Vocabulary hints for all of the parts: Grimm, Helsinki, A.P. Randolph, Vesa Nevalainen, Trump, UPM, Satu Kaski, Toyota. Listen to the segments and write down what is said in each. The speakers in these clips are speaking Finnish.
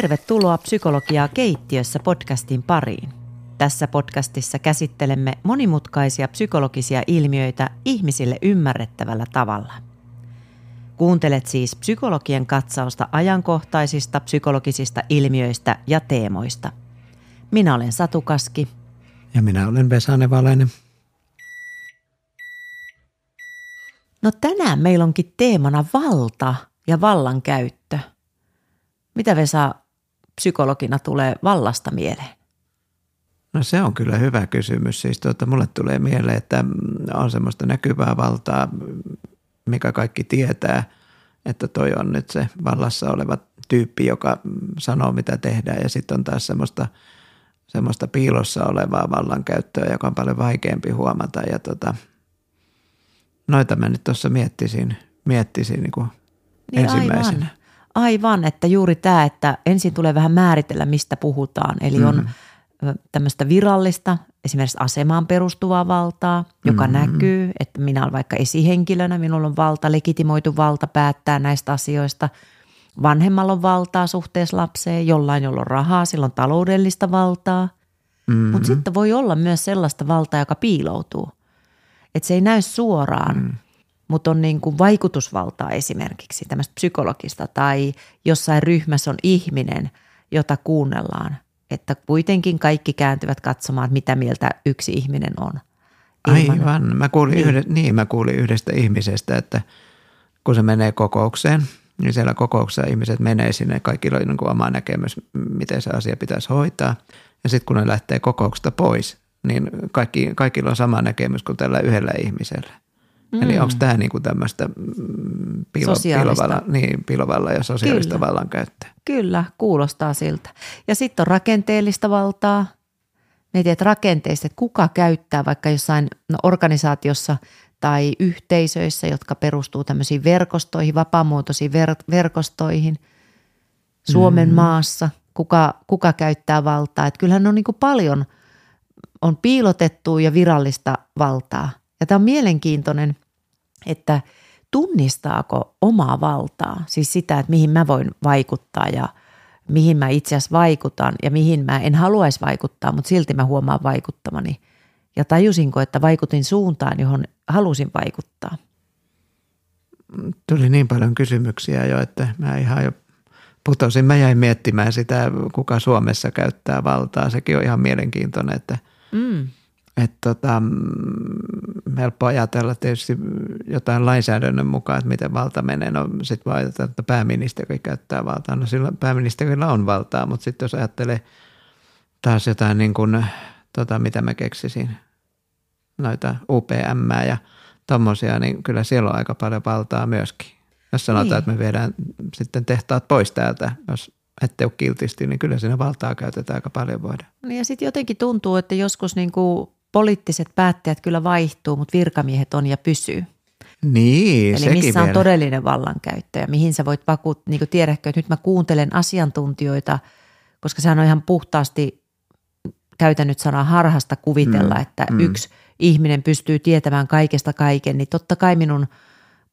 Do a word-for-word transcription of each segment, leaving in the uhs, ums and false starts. Tervetuloa Psykologiaa keittiössä podcastin pariin. Tässä podcastissa käsittelemme monimutkaisia psykologisia ilmiöitä ihmisille ymmärrettävällä tavalla. Kuuntelet siis psykologien katsausta ajankohtaisista psykologisista ilmiöistä ja teemoista. Minä olen Satu Kaski. Ja minä olen Vesa Nevalainen. No tänään meillä onkin teemana valta ja vallankäyttö. Mitä Vesa psykologina tulee vallasta mieleen? No se on kyllä hyvä kysymys. Siis tuota, mulle tulee mieleen, että on semmoista näkyvää valtaa, mikä kaikki tietää, että toi on nyt se vallassa oleva tyyppi, joka sanoo mitä tehdään. Ja sitten on taas semmoista, semmoista piilossa olevaa vallankäyttöä, joka on paljon vaikeampi huomata. Ja tuota, noita mä nyt tuossa miettisin, miettisin niin kuin niin ensimmäisenä. Aivan. Aivan, että juuri tämä, että ensin tulee vähän määritellä, mistä puhutaan. Eli on mm. tämmöistä virallista, esimerkiksi asemaan perustuvaa valtaa, joka mm. näkyy, että minä olen vaikka esihenkilönä, minulla on valta, legitimoitu valta päättää näistä asioista. Vanhemmalla on valtaa suhteessa lapseen, jollain, jolla on rahaa, sillä on taloudellista valtaa. Mm. Mutta sitten voi olla myös sellaista valtaa, joka piiloutuu. Että se ei näy suoraan. Mm. Mutta on niin kuin vaikutusvaltaa esimerkiksi, tämmöistä psykologista, tai jossain ryhmässä on ihminen, jota kuunnellaan. Että kuitenkin kaikki kääntyvät katsomaan, mitä mieltä yksi ihminen on. Ilman... Aivan. Mä kuulin, niin. Yhde, niin, mä kuulin yhdestä ihmisestä, että kun se menee kokoukseen, niin siellä kokouksessa ihmiset menee sinne, kaikilla on niin kuin oma näkemys, miten se asia pitäisi hoitaa. Ja sitten kun ne lähtee kokouksesta pois, niin kaikki, kaikilla on sama näkemys kuin tällä yhdellä ihmisellä. Mm. Eli onko tämä niinku tämmöistä pilo, pilovalla, niin, pilovalla ja sosiaalista Kyllä. vallankäyttöä? Kyllä, kuulostaa siltä. Ja sitten on rakenteellista valtaa. Mietit rakenteista, että kuka käyttää vaikka jossain no, organisaatiossa tai yhteisöissä, jotka perustuu tämmöisiin verkostoihin, vapaamuotoisiin ver- verkostoihin Suomen mm. maassa. Kuka, kuka käyttää valtaa? Et kyllähän on niinku paljon on piilotettua ja virallista valtaa. Ja tämä on mielenkiintoinen, että tunnistaako omaa valtaa, siis sitä, että mihin mä voin vaikuttaa ja mihin mä itse asiassa vaikutan ja mihin mä en haluaisi vaikuttaa, mutta silti mä huomaan vaikuttamani. Ja tajusinko, että vaikutin suuntaan, johon halusin vaikuttaa. Tuli niin paljon kysymyksiä jo, että mä ihan jo putosin. Mä jäin miettimään sitä, kuka Suomessa käyttää valtaa. Sekin on ihan mielenkiintoinen, että... Mm. Että tota, helppo ajatella tietysti jotain lainsäädännön mukaan, että miten valta menee. No sitten vaan ajatellaan, että pääministeri käyttää valtaa. No sillä pääministerillä on valtaa, mutta sitten jos ajattelee taas jotain niin kuin, tota, mitä mä keksisin, noita U P M ja tommosia, niin kyllä siellä on aika paljon valtaa myöskin. Jos sanotaan, niin. että me viedään sitten tehtaat pois täältä, jos... ettei ole kiltisti, niin kyllä siinä valtaa käytetään aika paljon voida. No ja sitten jotenkin tuntuu, että joskus niin kuin poliittiset päättäjät kyllä vaihtuu, mutta virkamiehet on ja pysyy. Niin, Eli missä on vielä. Todellinen vallankäyttö ja mihin sä voit vakuuttaa, niin kuin tiedätkö, että nyt mä kuuntelen asiantuntijoita, koska sehän on ihan puhtaasti, käytän nyt sanaa harhasta kuvitella, mm, että mm. yksi ihminen pystyy tietämään kaikesta kaiken, niin totta kai minun...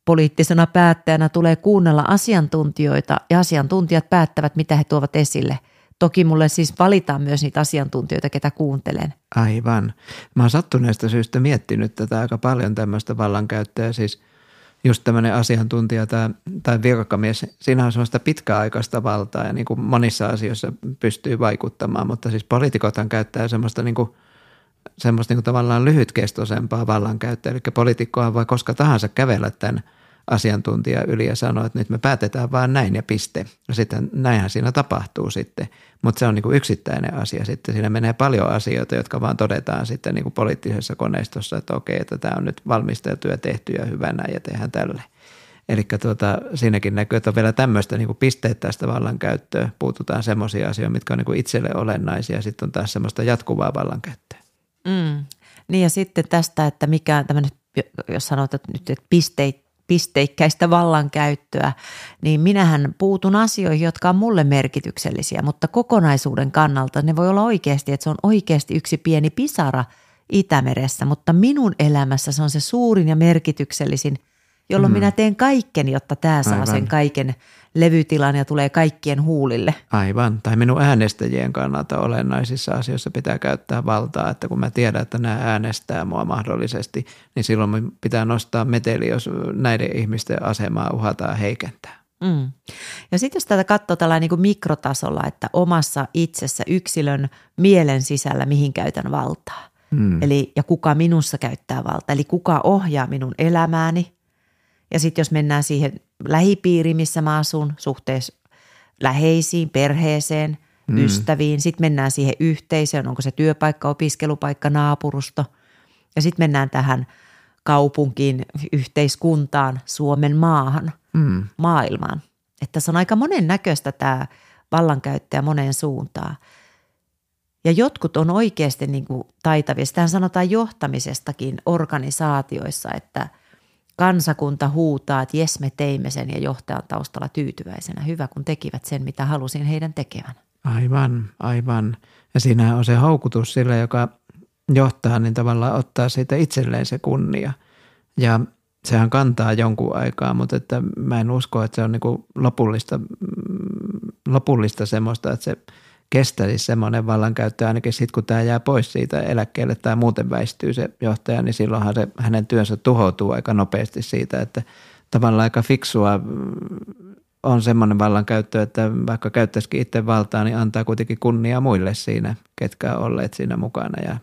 Poliittisena päättäjänä tulee kuunnella asiantuntijoita ja asiantuntijat päättävät, mitä he tuovat esille. Toki mulle siis valitaan myös niitä asiantuntijoita, ketä kuuntelen. Aivan. Mä oon sattuneesta syystä miettinyt tätä aika paljon tämmöistä vallankäyttöä. Siis just tämmöinen asiantuntija tai, tai virkamies, siinä on semmoista pitkäaikaista valtaa ja niin kuin monissa asioissa pystyy vaikuttamaan. Mutta siis poliitikothan käyttää semmoista niin kuin semmoista niin tavallaan lyhytkestoisempaa vallankäyttöä. Eli poliitikkohan voi koska tahansa kävellä tämän asiantuntija yli ja sanoa, että nyt me päätetään vaan näin ja piste. Ja sitten näinhän siinä tapahtuu sitten, mutta se on niin kuin yksittäinen asia sitten. Siinä menee paljon asioita, jotka vaan todetaan sitten niin kuin poliittisessa koneistossa, että okei, että tämä on nyt valmisteltu ja tehty ja hyvänä ja tehdään tälle. Eli tuota, siinäkin näkyy, että on vielä tämmöistä niin kuin pisteettäistä vallankäyttöä. Puututaan semmoisia asioita, mitkä on niin kuin itselle olennaisia ja sitten on taas semmoista jatkuvaa vallankäyttöä. Mm. Niin ja sitten tästä, että mikä tämmöinen, jos sanot että nyt että piste, pisteikkäistä vallankäyttöä, niin minähän puutun asioihin, jotka on mulle merkityksellisiä, mutta kokonaisuuden kannalta ne voi olla oikeasti, että se on oikeasti yksi pieni pisara Itämeressä, mutta minun elämässä se on se suurin ja merkityksellisin jolloin mm. minä teen kaiken, jotta tämä saa Aivan. sen kaiken levytilan ja tulee kaikkien huulille. Aivan. Tai minun äänestäjien kannalta olennaisissa asioissa pitää käyttää valtaa, että kun mä tiedän, että nämä äänestää mua mahdollisesti, niin silloin pitää nostaa meteli, jos näiden ihmisten asemaa uhataan heikentää. Mm. Ja sitten jos tätä katsoo tällainen niin kuin mikrotasolla, että omassa itsessä yksilön mielen sisällä mihin käytän valtaa. Mm. Eli, ja kuka minussa käyttää valtaa, eli kuka ohjaa minun elämääni. Ja sitten jos mennään siihen lähipiiriin, missä mä asun, suhteessa läheisiin, perheeseen, mm. ystäviin. Sitten mennään siihen yhteisöön, onko se työpaikka, opiskelupaikka, naapurusto. Ja sitten mennään tähän kaupunkiin, yhteiskuntaan, Suomen maahan, mm. maailmaan. Että tässä on aika monennäköistä tämä vallankäyttäjä moneen suuntaan. Ja jotkut on oikeasti niin kuin taitavia. Sitähän sanotaan johtamisestakin organisaatioissa, että kansakunta huutaa, että jes me teimme sen ja johtajan taustalla tyytyväisenä. Hyvä, kun tekivät sen, mitä halusin heidän tekevän. Aivan, aivan. Ja siinä on se houkutus sillä, joka johtaa, niin tavallaan ottaa siitä itselleen se kunnia. Ja sehän kantaa jonkun aikaa, mutta että mä en usko, että se on niin kuin lopullista, lopullista semmoista, että se kestäisi semmoinen vallankäyttö ainakin sitten, kun tämä jää pois siitä eläkkeelle tai muuten väistyy se johtaja, niin silloinhan se, hänen työnsä tuhoutuu aika nopeasti siitä, että tavallaan aika fiksua on semmoinen vallankäyttö, että vaikka käyttäisikin itse valtaa, niin antaa kuitenkin kunnia muille siinä, ketkä on olleet siinä mukana ja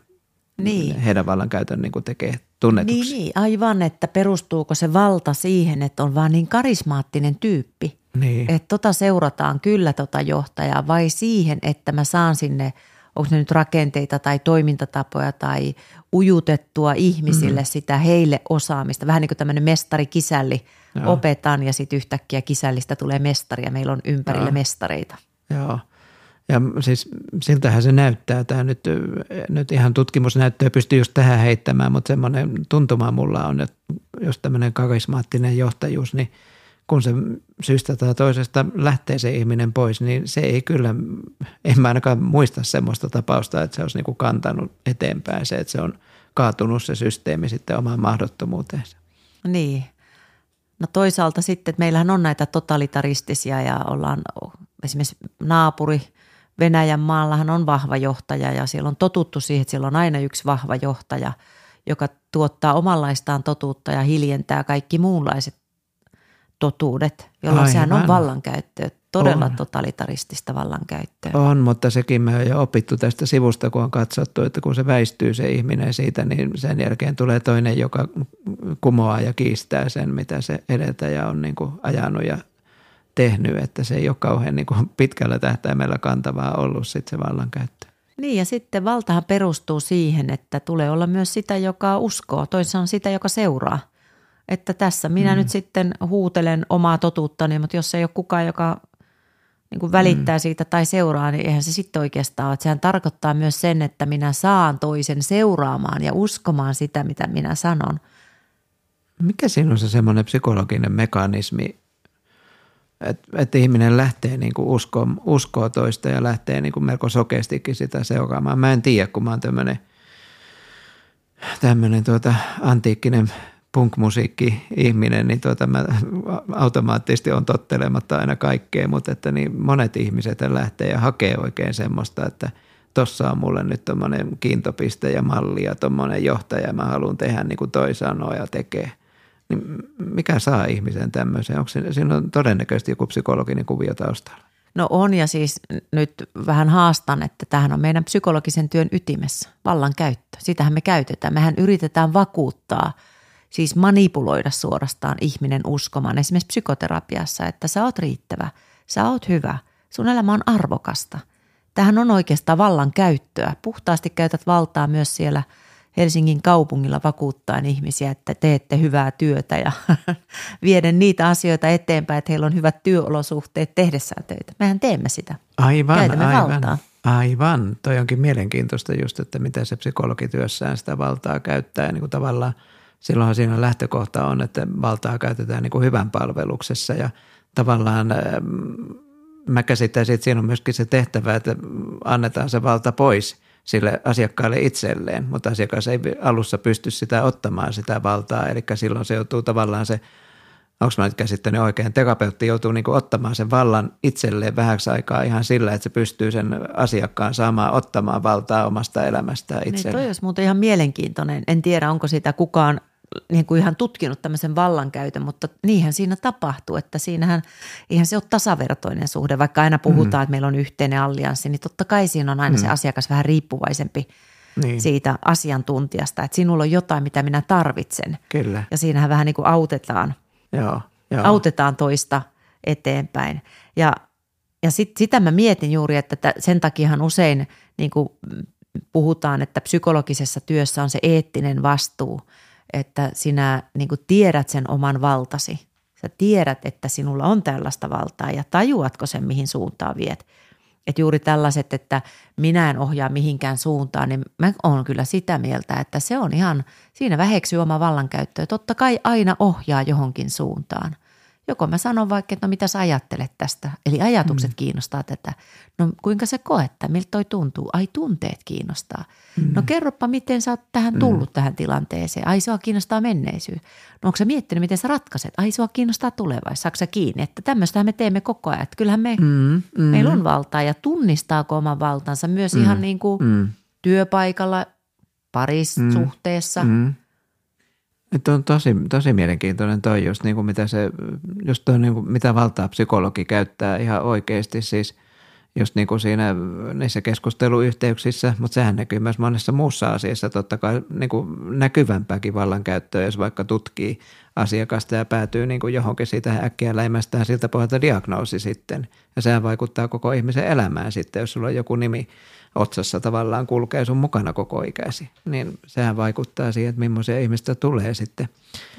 niin. heidän vallankäytön niin kuin tekee tunnetuksi. Niin, niin, aivan, että perustuuko se valta siihen, että on vaan niin karismaattinen tyyppi. Niin. Että tota seurataan kyllä tota johtajaa vai siihen, että mä saan sinne, onko ne nyt rakenteita tai toimintatapoja tai ujutettua ihmisille mm. sitä heille osaamista. Vähän niin kuin tämmöinen mestarikisälli, Joo. opetan ja sitten yhtäkkiä kisällistä tulee mestari ja meillä on ympärillä Joo. mestareita. Joo, ja siis siltähän se näyttää. Tämä nyt, nyt ihan tutkimusnäyttöä pystyy just tähän heittämään, mutta semmoinen tuntuma mulla on, että jos tämmöinen karismaattinen johtajuus, niin kun se syystä tai toisesta lähtee se ihminen pois, niin se ei kyllä, en mä ainakaan muista semmoista tapausta, että se olisi niinku kantanut eteenpäin se, että se on kaatunut se systeemi sitten omaan mahdottomuuteensa. Niin. No toisaalta sitten, että meillähän on näitä totalitaristisia ja ollaan esimerkiksi naapuri Venäjän maallahan on vahva johtaja ja siellä on totuttu siihen, että siellä on aina yksi vahva johtaja, joka tuottaa omanlaistaan totuutta ja hiljentää kaikki muunlaiset totuudet, jolloin Aivan. sehän on vallankäyttöä, todella on. Totalitaristista vallankäyttöä. On, mutta sekin me on jo opittu tästä sivusta, kun on katsottu, että kun se väistyy se ihminen siitä, niin sen jälkeen tulee toinen, joka kumoaa ja kiistää sen, mitä se edeltäjä on niin kuin ajanut ja tehnyt, että se ei ole kauhean niin kuin pitkällä tähtäimellä kantavaa ollut sit se vallankäyttö. Niin ja sitten valtahan perustuu siihen, että tulee olla myös sitä, joka uskoo, toisaalta on sitä, joka seuraa. Että tässä minä mm. nyt sitten huutelen omaa totuuttani, mutta jos ei ole kukaan, joka niin kuin välittää mm. siitä tai seuraa, niin eihän se sitten oikeastaan ole. Että sehän tarkoittaa myös sen, että minä saan toisen seuraamaan ja uskomaan sitä, mitä minä sanon. Mikä siinä on se semmoinen psykologinen mekanismi, että et ihminen lähtee niin kuin usko, uskoo toista ja lähtee niin kuin melko sokeastikin sitä seuraamaan? Mä en tiedä, kun mä oon tämmöinen, tämmöinen tuota antiikkinen punk-musiikki-ihminen, niin tuota mä automaattisesti on tottelematta aina kaikkea, mutta että niin monet ihmiset lähtee ja hakee oikein semmoista, että tossa on mulle nyt tommonen kiintopiste ja malli ja tommonen johtaja, mä haluan tehdä niin kuin toi sanoo ja tekee. Niin mikä saa ihmisen tämmöiseen? Onko siinä, siinä on todennäköisesti joku psykologinen kuvio taustalla? No on ja siis nyt vähän haastan, että tämähän on meidän psykologisen työn ytimessä, vallankäyttö. Sitähän me käytetään. Mehän yritetään vakuuttaa siis manipuloida suorastaan ihminen uskomaan esimerkiksi psykoterapiassa, että sä oot riittävä, sä oot hyvä, sun elämä on arvokasta. Tämähän on oikeastaan vallan käyttöä. Puhtaasti käytät valtaa myös siellä Helsingin kaupungilla vakuuttaen ihmisiä, että teette hyvää työtä ja vieden niitä asioita eteenpäin, että heillä on hyvät työolosuhteet tehdessään töitä. Mehän teemme sitä. Aivan, Käytämme aivan. valtaa. Aivan. Toi onkin mielenkiintoista just, että mitä se psykologityössään sitä valtaa käyttää ja niin kuin tavallaan silloinhan siinä lähtökohta on, että valtaa käytetään niin kuin hyvän palveluksessa ja tavallaan mä käsittäisin, että siinä on myöskin se tehtävä, että annetaan se valta pois sille asiakkaalle itselleen, mutta asiakas ei alussa pysty sitä ottamaan sitä valtaa, eli silloin se joutuu tavallaan se onko mä nyt käsittänyt oikein, terapeutti joutuu niin kuin ottamaan sen vallan itselleen vähäksi aikaa ihan sillä, että se pystyy sen asiakkaan saamaan ottamaan valtaa omasta elämästään itselleen. Niin, toi olisi muuten ihan mielenkiintoinen. En tiedä, onko sitä kukaan niin kuin ihan tutkinut tämmöisen vallankäytön, mutta niinhän siinä tapahtuu, että siinähän eihän se ole tasavertoinen suhde, vaikka aina puhutaan, mm-hmm. että meillä on yhteinen allianssi, niin totta kai siinä on aina mm-hmm. se asiakas vähän riippuvaisempi niin. siitä asiantuntijasta, että sinulla on jotain, mitä minä tarvitsen. Kyllä. Ja siinähän vähän niin kuin autetaan, joo, joo. autetaan toista eteenpäin. Ja, ja sit, sitä mä mietin juuri, että t- sen takiahan usein niin kuin puhutaan, että psykologisessa työssä on se eettinen vastuu, että sinä niin kuin tiedät sen oman valtasi. Sä tiedät, että sinulla on tällaista valtaa ja tajuatko sen, mihin suuntaan viet. Että juuri tällaiset, että minä en ohjaa mihinkään suuntaan, niin mä oon kyllä sitä mieltä, että se on ihan, siinä väheksyy oma vallankäyttöä. Totta kai aina ohjaa johonkin suuntaan. Joko mä sanon vaikka, että no mitä sä ajattelet tästä, eli ajatukset mm. kiinnostaa tätä. No kuinka sä koet, miltä toi tuntuu? Ai tunteet kiinnostaa. Mm. No kerropa, miten sä oot tähän tullut mm. tähän tilanteeseen. Ai sua kiinnostaa menneisyys. No onko sä miettinyt, miten sä ratkaiset? Ai sua kiinnostaa tulevaisuus. Saatko sä kiinni? Että tämmöistähän me teemme koko ajan. Että kyllähän me, mm. Mm. meillä on valtaa ja tunnistaako oman valtansa myös mm. ihan niin kuin mm. työpaikalla, parisuhteessa. Mm. Mm. Tuo on tosi, tosi mielenkiintoinen toi just, niin kuin mitä, se, just toi niin kuin mitä valtaa psykologi käyttää ihan oikeasti siis just niin kuin siinä niissä keskusteluyhteyksissä, mutta sehän näkyy myös monessa muussa asiassa totta kai niin kuin näkyvämpääkin vallankäyttöä, jos vaikka tutkii asiakasta ja päätyy niin kuin johonkin siitä äkkiä läimästään siltä pohjalta diagnoosi sitten ja sehän vaikuttaa koko ihmisen elämään sitten, jos sulla on joku nimi otsassa tavallaan kulkee sun mukana koko ikäsi, niin sehän vaikuttaa siihen, että millaisia ihmistä tulee sitten.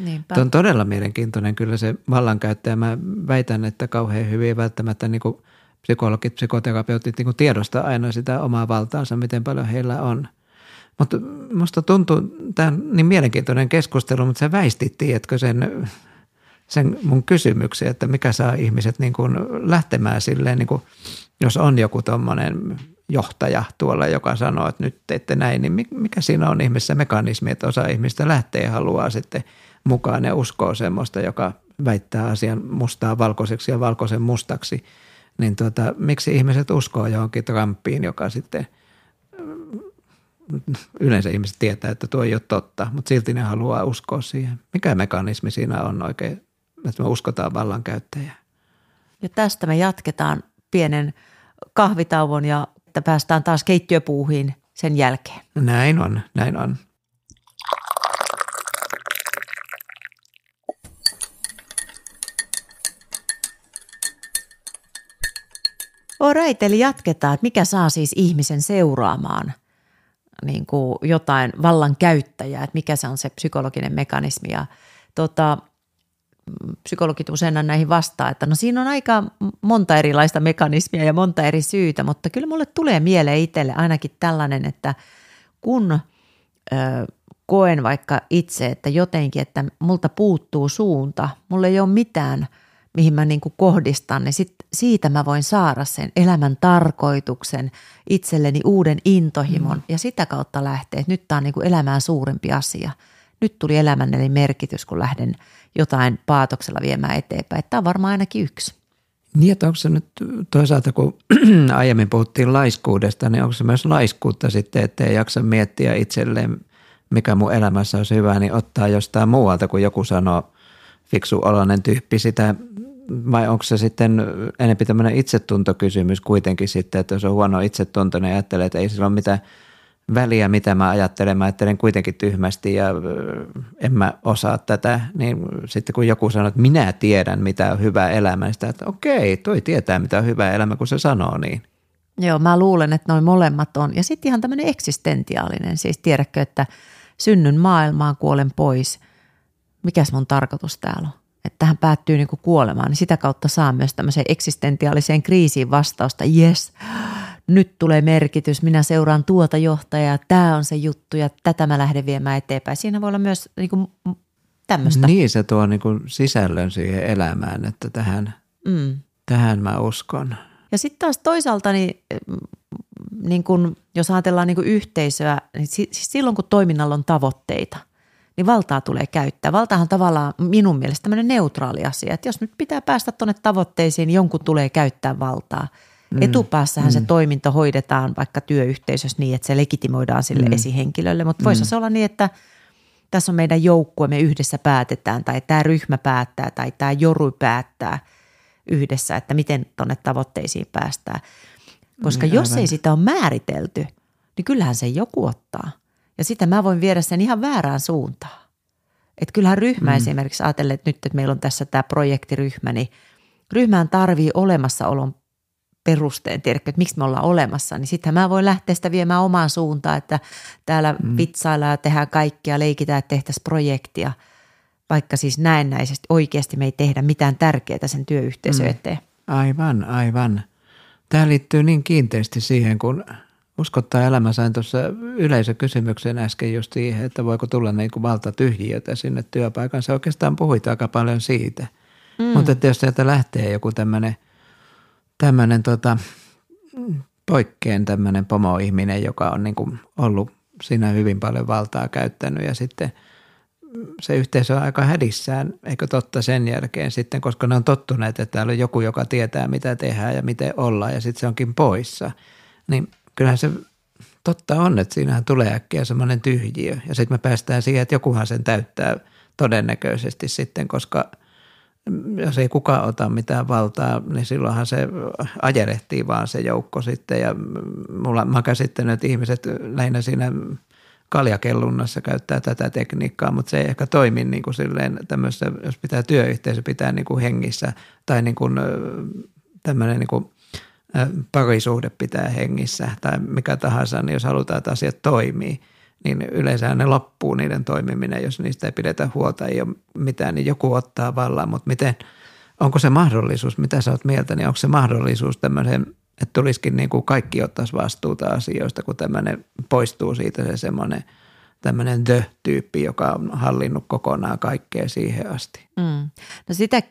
Niinpä. Tuo on todella mielenkiintoinen kyllä se vallankäyttäjä. Mä väitän, että kauhean hyvin välttämättä niin kuin psykologit, psykoterapeutit niin kuin tiedostaa aina sitä omaa valtaansa, miten paljon heillä on. Mutta musta tuntuu, tämä on niin mielenkiintoinen keskustelu, mutta sä väistit, tiedätkö sen, sen mun kysymyksen, että mikä saa ihmiset niin kuin lähtemään silleen, niin kuin, jos on joku tommoinen johtaja tuolla, joka sanoo, että nyt teette näin, niin mikä siinä on ihmisessä mekanismi, että osa ihmistä lähtee ja haluaa sitten mukaan ja uskoo semmoista, joka väittää asian mustaa valkoiseksi ja valkoisen mustaksi, niin tuota, miksi ihmiset uskoo johonkin Trumpiin, joka sitten yleensä ihmiset tietää, että tuo ei ole totta, mutta silti ne haluaa uskoa siihen. Mikä mekanismi siinä on oikein, että me uskotaan vallankäyttäjää? Ja tästä me jatketaan pienen kahvitauon ja että päästään taas keittiöpuuhiin sen jälkeen. Näin on, näin on. Alright, eli jatketaan, että mikä saa siis ihmisen seuraamaan niin kuin jotain vallankäyttäjää, että mikä se on se psykologinen mekanismi. Ja, tota, psykologit usein näihin vastaa, että no siinä on aika monta erilaista mekanismia ja monta eri syytä, mutta kyllä mulle tulee mieleen itselle ainakin tällainen, että kun ö, koen vaikka itse, että jotenkin, että multa puuttuu suunta, mulla ei ole mitään, mihin mä niin kuin kohdistan, niin sit, siitä mä voin saada sen elämän tarkoituksen, itselleni uuden intohimon mm. ja sitä kautta lähtee, että nyt tää on niin kuin elämään suurempi asia. Nyt tuli elämäni merkitys, kun lähden jotain paatoksella viemään eteenpäin. Tämä on varmaan ainakin yksi. Niin, että onko se nyt toisaalta, kun aiemmin puhuttiin laiskuudesta, niin onko se myös laiskuutta sitten, ettei jaksa miettiä itselleen, mikä mun elämässä olisi hyvä, niin ottaa jostain muualta, kun joku sanoo fiksu oloinen tyyppi sitä. Vai onko se sitten enemmän tämmöinen itsetuntokysymys kuitenkin sitten, että jos on huono itsetunto, niin ajattelee, että ei sillä ole mitään väliä, mitä mä ajattelen. Mä ajattelen kuitenkin tyhmästi ja en mä osaa tätä. Niin sitten kun joku sanoo, että minä tiedän, mitä on hyvä elämä, niin sitä, että okei, toi tietää, mitä on hyvä elämä, kun se sanoo niin. Joo, mä luulen, että noi molemmat on. Ja sitten ihan tämmöinen eksistentiaalinen, siis tiedätkö, että synnyn maailmaan, kuolen pois. Mikäs mun tarkoitus täällä on? Että tähän päättyy niinku kuolemaan, niin sitä kautta saa myös tämmöiseen eksistentiaaliseen kriisiin vastausta, jes. Nyt tulee merkitys, minä seuraan tuota johtajaa, tämä on se juttu ja tätä mä lähden viemään eteenpäin. Siinä voi olla myös niin kuin, tämmöistä. Niin, se tuo niin kuin, sisällön siihen elämään, että tähän, mm. tähän mä uskon. Ja sitten taas toisaalta, niin, niin kuin, jos ajatellaan niin kuin yhteisöä, niin silloin kun toiminnalla on tavoitteita, niin valtaa tulee käyttää. Valtahan on tavallaan minun mielestä tämmöinen neutraali asia, että jos nyt pitää päästä tuonne tavoitteisiin, niin jonkun tulee käyttää valtaa. Mm. Etupäässähän mm. se toiminta hoidetaan vaikka työyhteisössä niin, että se legitimoidaan sille mm. esihenkilölle, mutta voisi mm. se olla niin, että tässä on meidän joukkue, me yhdessä päätetään tai tämä ryhmä päättää tai tämä joru päättää yhdessä, että miten tuonne tavoitteisiin päästään. Koska mm, jos ei sitä ole määritelty, niin kyllähän se joku ottaa. Ja sitä mä voin viedä sen ihan väärään suuntaan. Että kyllähän ryhmä mm. esimerkiksi ajatellen, että nyt että meillä on tässä tämä projektiryhmä, niin ryhmään tarvii olemassaolon perusteen, tiedätkö, että miksi me ollaan olemassa, niin sitten mä voin lähteä sitä viemään omaan suuntaan, että täällä mm. vitsaillaan ja tehdään kaikkea, leikitään, että tehtäisiin projektia, vaikka siis näennäisesti oikeasti me ei tehdä mitään tärkeää sen työyhteisön mm. eteen. Aivan, aivan. Tämä liittyy niin kiinteästi siihen, kun uskottaa elämä sain tuossa yleisökysymyksen äsken just siihen, että voiko tulla niin kuin valtatyhjiötä sinne työpaikan. Se oikeastaan puhuit aika paljon siitä, mm. mutta että jos sieltä lähtee joku tämmöinen Tämmöinen tota, poikkeen tämmöinen pomoihminen, joka on niin kuin ollut siinä hyvin paljon valtaa käyttänyt ja sitten se yhteisö on aika hädissään, eikö totta sen jälkeen sitten, koska ne on tottuneet, että täällä on joku, joka tietää mitä tehdään ja miten ollaan ja sitten se onkin poissa. Niin kyllähän se totta on, että siinähän tulee äkkiä semmoinen tyhjiö ja sitten me päästään siihen, että jokuhan sen täyttää todennäköisesti sitten, koska jos ei kukaan ota mitään valtaa, niin silloinhan se ajelehtii vaan se joukko sitten. Ja mulla, mä käsittänyt, että ihmiset lähinnä siinä kaljakellunnassa käyttää tätä tekniikkaa, mutta se ei ehkä toimi niin kuin silleen tämmöisessä, jos pitää työyhteisö pitää niin kuin hengissä tai niin kuin tämmöinen niin kuin parisuhde pitää hengissä tai mikä tahansa, niin jos halutaan, että asiat toimii. Niin yleensä ne loppuu niiden toimiminen, jos niistä ei pidetä huolta, ei ole mitään, niin joku ottaa vallan. Mutta miten, onko se mahdollisuus, mitä sä oot mieltä, niin onko se mahdollisuus tämmöiseen, että tulisikin niin kuin kaikki ottaisi vastuuta asioista, kun tämmöinen poistuu siitä se semmoinen tämmöinen the-tyyppi, joka on hallinnut kokonaan kaikkea siihen asti. Mm. No sitä,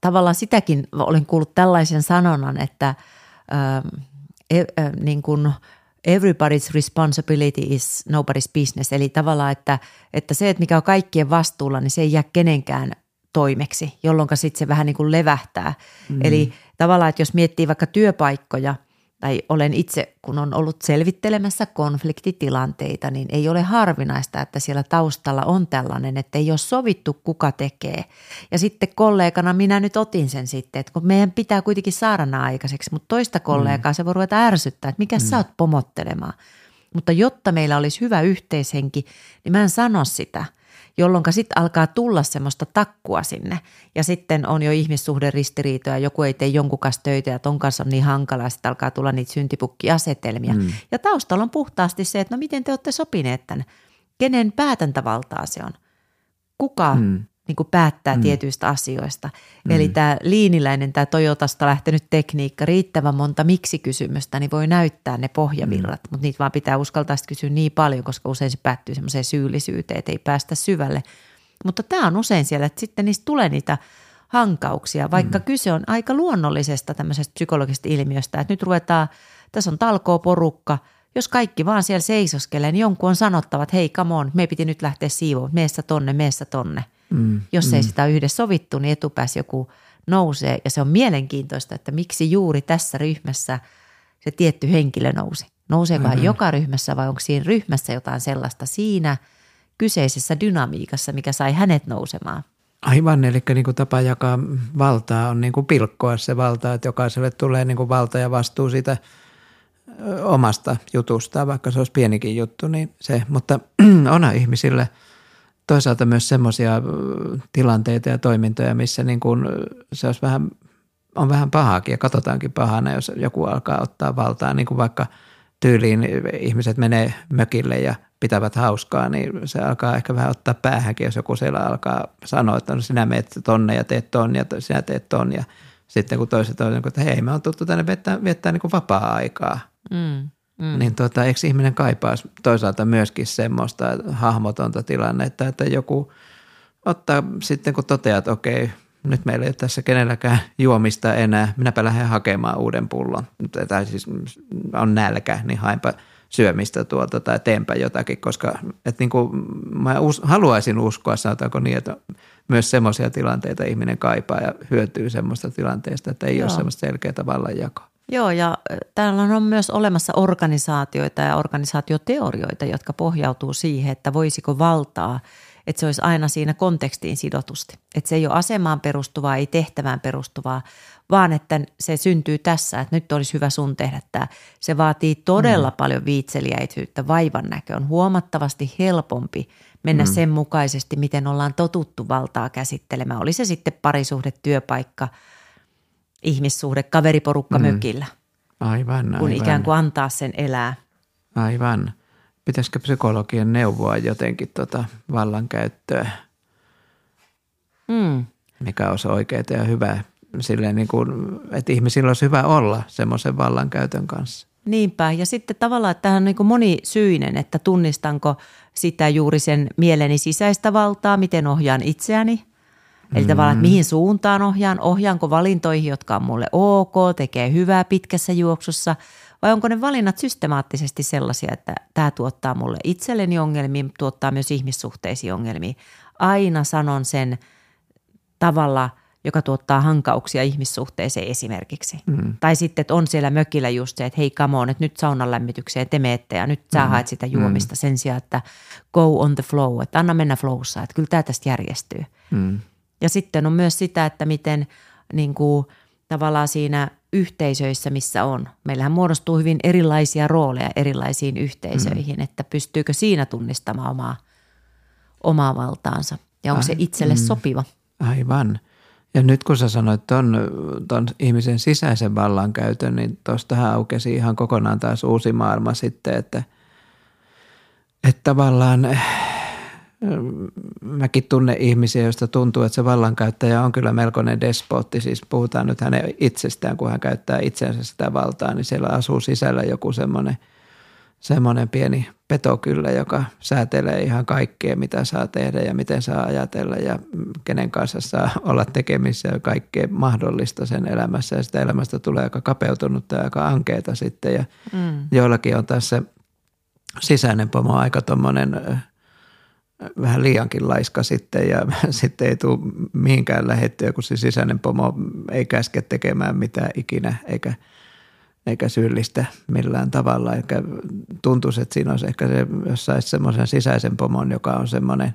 tavallaan sitäkin olen kuullut tällaisen sanonnan, että äh, äh, niin kuin everybody's responsibility is nobody's business. Eli tavallaan, että, että se, että mikä on kaikkien vastuulla, niin se ei jää kenenkään toimeksi, jolloin sitten se vähän niin kuin levähtää. Mm. Eli tavallaan, että jos miettii vaikka työpaikkoja, tai olen itse, kun on ollut selvittelemässä konfliktitilanteita, niin ei ole harvinaista, että siellä taustalla on tällainen, että ei ole sovittu, kuka tekee. Ja sitten kollegana minä nyt otin sen sitten, että kun meidän pitää kuitenkin saada nämä aikaiseksi, mutta toista kollegaa mm. se voi ruveta ärsyttää, että mikä mm. sä oot pomottelemaan. Mutta jotta meillä olisi hyvä yhteishenki, niin mä en sano sitä, jolloin sitten alkaa tulla semmoista takkua sinne. Ja sitten on jo ihmissuhderistiriitoja, joku ei tee jonkun kanssa töitä ja ton kanssa on niin hankalaa, sitten alkaa tulla niitä syntipukkiasetelmia. Mm. Ja taustalla on puhtaasti se, että no miten te olette sopineet tämän? Kenen päätäntävaltaa se on? Kuka mm. niin kuin päättää mm. tietyistä asioista? Mm. Eli tämä liiniläinen, tämä Toyotasta lähtenyt tekniikka, riittävän monta miksi-kysymystä, niin voi näyttää ne pohjavirrat. Mm. Mutta niitä vaan pitää uskaltaa kysyä niin paljon, koska usein se päättyy semmoiseen syyllisyyteen, että ei päästä syvälle. Mutta tämä on usein siellä, että sitten niistä tulee niitä hankauksia, vaikka mm. kyse on aika luonnollisesta tämmöisestä psykologisesta ilmiöstä, että nyt ruvetaan, tässä on talkoo porukka, jos kaikki vaan siellä seisoskelee, niin jonkun on sanottava, että hei come on, me piti nyt lähteä siivoon, meessä tonne, meessä tonne. Mm, Jos mm. ei sitä yhdessä sovittu, niin etupäässä joku nousee ja se on mielenkiintoista, että miksi juuri tässä ryhmässä se tietty henkilö nousi. Nouseeko mm-hmm. joka ryhmässä vai onko siinä ryhmässä jotain sellaista siinä kyseisessä dynamiikassa, mikä sai hänet nousemaan? Aivan, eli niin kuin tapa jakaa valtaa on niin kuin pilkkoa se valtaa, että jokaiselle tulee niin kuin valta ja vastuu siitä omasta jutustaan, vaikka se olisi pienikin juttu, niin se, mutta onhan ihmisille toisaalta myös semmoisia tilanteita ja toimintoja, missä niin kuin se olisi vähän, on vähän pahaakin ja katsotaankin pahana, jos joku alkaa ottaa valtaa. Niin kuin vaikka tyyliin ihmiset menee mökille ja pitävät hauskaa, niin se alkaa ehkä vähän ottaa päähänkin, jos joku siellä alkaa sanoa, että no sinä meet tonne ja teet ton ja sinä teet ton. Ja sitten kun toiset on, että hei, me ollaan tuttu tänne viettää, viettää niin kuin vapaa-aikaa. Mm. Mm. Niin tuota, eikö ihminen kaipaa toisaalta myöskin semmoista hahmotonta tilannetta, että joku ottaa sitten kun toteaa, että okei, nyt meillä ei ole tässä kenelläkään juomista enää, minäpä lähden hakemaan uuden pullon. Tai siis on nälkä, niin haenpa syömistä tuota tai teenpä jotakin, koska et niin kuin mä us, haluaisin uskoa, sanotaanko niin, että myös semmoisia tilanteita ihminen kaipaa ja hyötyy semmoista tilanteesta, että ei Joo. ole semmoista selkeää vallanjakoa. Joo, ja täällä on myös olemassa organisaatioita ja organisaatioteorioita, jotka pohjautuu siihen, että voisiko valtaa, että se olisi aina siinä kontekstiin sidotusti. Että se ei ole asemaan perustuvaa, ei tehtävään perustuvaa, vaan että se syntyy tässä, että nyt olisi hyvä sun tehdä tämä. Se vaatii todella mm. paljon viitseliäisyyttä, vaivan näkö on huomattavasti helpompi mennä mm. sen mukaisesti, miten ollaan totuttu valtaa käsittelemään. Oli se sitten parisuhde, työpaikka, ihmissuhde, kaveriporukka mm. mökillä, aivan, kun aivan. ikään kuin antaa sen elää. Aivan. Pitäisikö psykologien neuvoa jotenkin tuota vallankäyttöä, mm. mikä olisi oikeaa ja hyvää, silleen niin kuin, että ihmisillä olisi hyvä olla semmoisen vallankäytön kanssa. Niinpä, ja sitten tavallaan, että tämähän on niin kuin monisyinen, että tunnistanko sitä juuri sen mieleni sisäistä valtaa, miten ohjaan itseäni. Eli mm. tavallaan, että mihin suuntaan ohjaan, ohjaanko valintoihin, jotka on mulle ok, tekee hyvää pitkässä juoksussa, vai onko ne valinnat systemaattisesti sellaisia, että tämä tuottaa mulle itselleni ongelmia, tuottaa myös ihmissuhteisiin ongelmia. Aina sanon sen tavalla, joka tuottaa hankauksia ihmissuhteeseen esimerkiksi. Mm. Tai sitten, että on siellä mökillä just se, että hei come on, että nyt saunan lämmitykseen te meette ja nyt sä mm. haet sitä juomista mm. sen sijaan, että go on the flow, että anna mennä flowssa, että kyllä tämä tästä järjestyy. Mm. Ja sitten on myös sitä, että miten niin kuin, tavallaan siinä yhteisöissä, missä on. Meillähän muodostuu hyvin erilaisia rooleja erilaisiin yhteisöihin, mm. että pystyykö siinä tunnistamaan omaa, omaa valtaansa ja onko ah, se itselle mm. sopiva. Aivan. Ja nyt kun sä sanoit ton, ton ihmisen sisäisen vallankäytön, niin tuostahan aukesi ihan kokonaan taas uusi maailma sitten, että, että tavallaan mäkin tunnen ihmisiä, joista tuntuu, että se vallankäyttäjä on kyllä melkoinen despootti. Siis puhutaan nyt hänen itsestään, kun hän käyttää itsensä sitä valtaa, niin siellä asuu sisällä joku semmoinen, semmoinen pieni peto kyllä, joka säätelee ihan kaikkea, mitä saa tehdä ja miten saa ajatella ja kenen kanssa saa olla tekemissä ja kaikkea mahdollista sen elämässä. Ja sitä elämästä tulee aika kapeutunutta ja aika ankeeta sitten ja mm. joillakin on taas se sisäinen pomo aika tommoinen vähän liiankin laiska sitten ja sitten ei tule mihinkään lähettyä, kun se sisäinen pomo ei käske tekemään mitään ikinä eikä, eikä syyllistä millään tavalla. Eikä tuntuisi, että siinä olisi ehkä se, jos saisi semmoisen sisäisen pomon, joka on semmoinen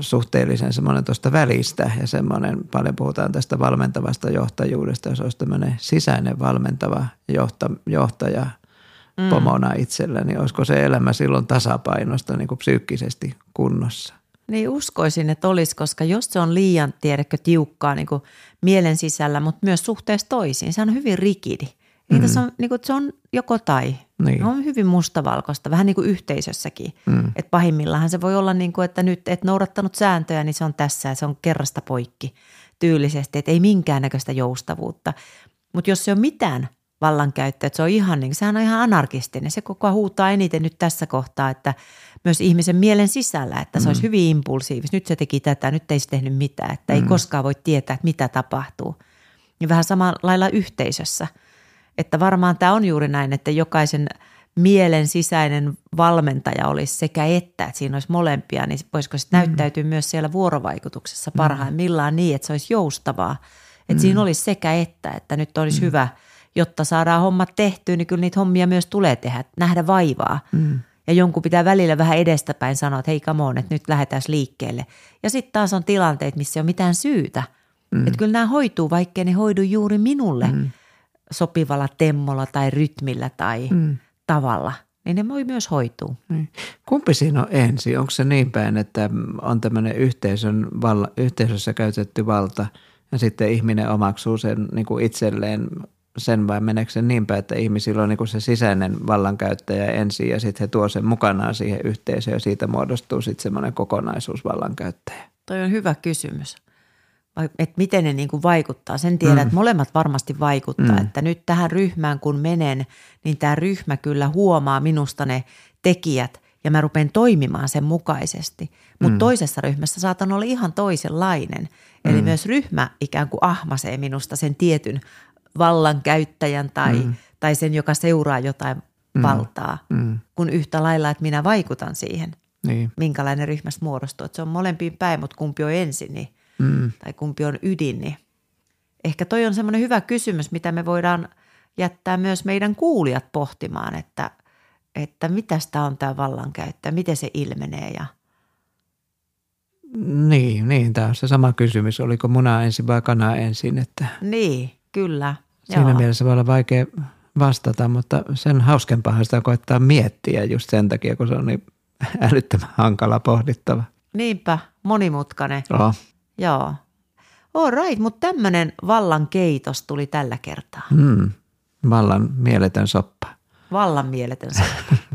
suhteellisen semmoinen tuosta välistä ja semmoinen, paljon puhutaan tästä valmentavasta johtajuudesta, jos olisi tämmöinen sisäinen valmentava johta, johtaja Mm. pomona itsellä, niin olisiko se elämä silloin tasapainosta niin kuin psyykkisesti kunnossa? Niin uskoisin, että olisi, koska jos se on liian tiedäkö tiukkaa niin kuin mielen sisällä, mutta myös suhteessa toisiin, se on hyvin rigidi. Mm. Tässä on, niin kuin, se on joko tai. Niin. On hyvin mustavalkoista, vähän niin kuin yhteisössäkin. Mm. Et pahimmillahan se voi olla, niin kuin, että nyt et noudattanut sääntöjä, niin se on tässä ja se on kerrasta poikki tyylisesti, että ei minkäännäköistä joustavuutta. Mutta jos se on mitään vallankäyttö, että se on ihan niin, sehän on ihan anarkistinen. Se koko ajan huutaa eniten nyt tässä kohtaa, että myös ihmisen mielen sisällä, että se mm. olisi hyvin impulsiivista. Nyt se teki tätä, nyt ei se tehnyt mitään, että mm. ei koskaan voi tietää, että mitä tapahtuu. Ja vähän samalla lailla yhteisössä, että varmaan tämä on juuri näin, että jokaisen mielen sisäinen valmentaja olisi sekä että, että siinä olisi molempia, niin voisiko se mm. näyttäytyä myös siellä vuorovaikutuksessa parhaimmillaan niin, että se olisi joustavaa. Että mm. siinä olisi sekä että, että nyt olisi mm. hyvä, jotta saadaan hommat tehtyä, niin kyllä niitä hommia myös tulee tehdä, nähdä vaivaa. Mm. Ja jonkun pitää välillä vähän edestäpäin sanoa, että hei come on, että nyt lähdetään liikkeelle. Ja sitten taas on tilanteet, missä ei ole mitään syytä. Mm. Että kyllä nämä hoituu, vaikkei ne hoidu juuri minulle mm. sopivalla temmolla tai rytmillä tai mm. tavalla. Niin ne voi myös hoitua. Niin. Kumpi siinä on ensin? Onko se niin päin, että on tämmöinen yhteisön valla, yhteisössä käytetty valta ja sitten ihminen omaksuu sen niin kuin itselleen sen vai meneekö se niinpä, että ihmisillä on niinku se sisäinen vallankäyttäjä ensin ja sitten he tuo sen mukanaan siihen yhteisöön ja siitä muodostuu sitten semmoinen kokonaisuus vallankäyttäjä. Toi on hyvä kysymys, että miten ne niinku vaikuttaa. Sen tiedän, mm. että molemmat varmasti vaikuttaa, mm. että nyt tähän ryhmään kun menen, niin tämä ryhmä kyllä huomaa minusta ne tekijät ja mä rupean toimimaan sen mukaisesti. Mutta mm. toisessa ryhmässä saatan olla ihan toisenlainen, eli mm. myös ryhmä ikään kuin ahmasee minusta sen tietyn vallankäyttäjän tai, mm. tai sen, joka seuraa jotain mm. valtaa, mm. kun yhtä lailla, että minä vaikutan siihen, niin. minkälainen ryhmästä muodostuu. Että se on molempiin päin, mutta kumpi on ensin niin, mm. tai kumpi on ydin. Niin. Ehkä toi on semmoinen hyvä kysymys, mitä me voidaan jättää myös meidän kuulijat pohtimaan, että, että mitä sitä on tämä vallankäyttö, miten se ilmenee ja... Niin, niin, tämä on se sama kysymys. Oliko muna ensin vai kana ensin? Että niin, kyllä. Siinä joo. mielessä voi olla vaikea vastata, mutta sen hauskempaahan sitä koettaa miettiä just sen takia, kun se on niin älyttömän hankala pohdittava. Niinpä, monimutkainen. Joo. Joo. All right, mutta tämmöinen vallankeitos tuli tällä kertaa. Mm, vallan mieletön soppa. Vallan mieletön soppa.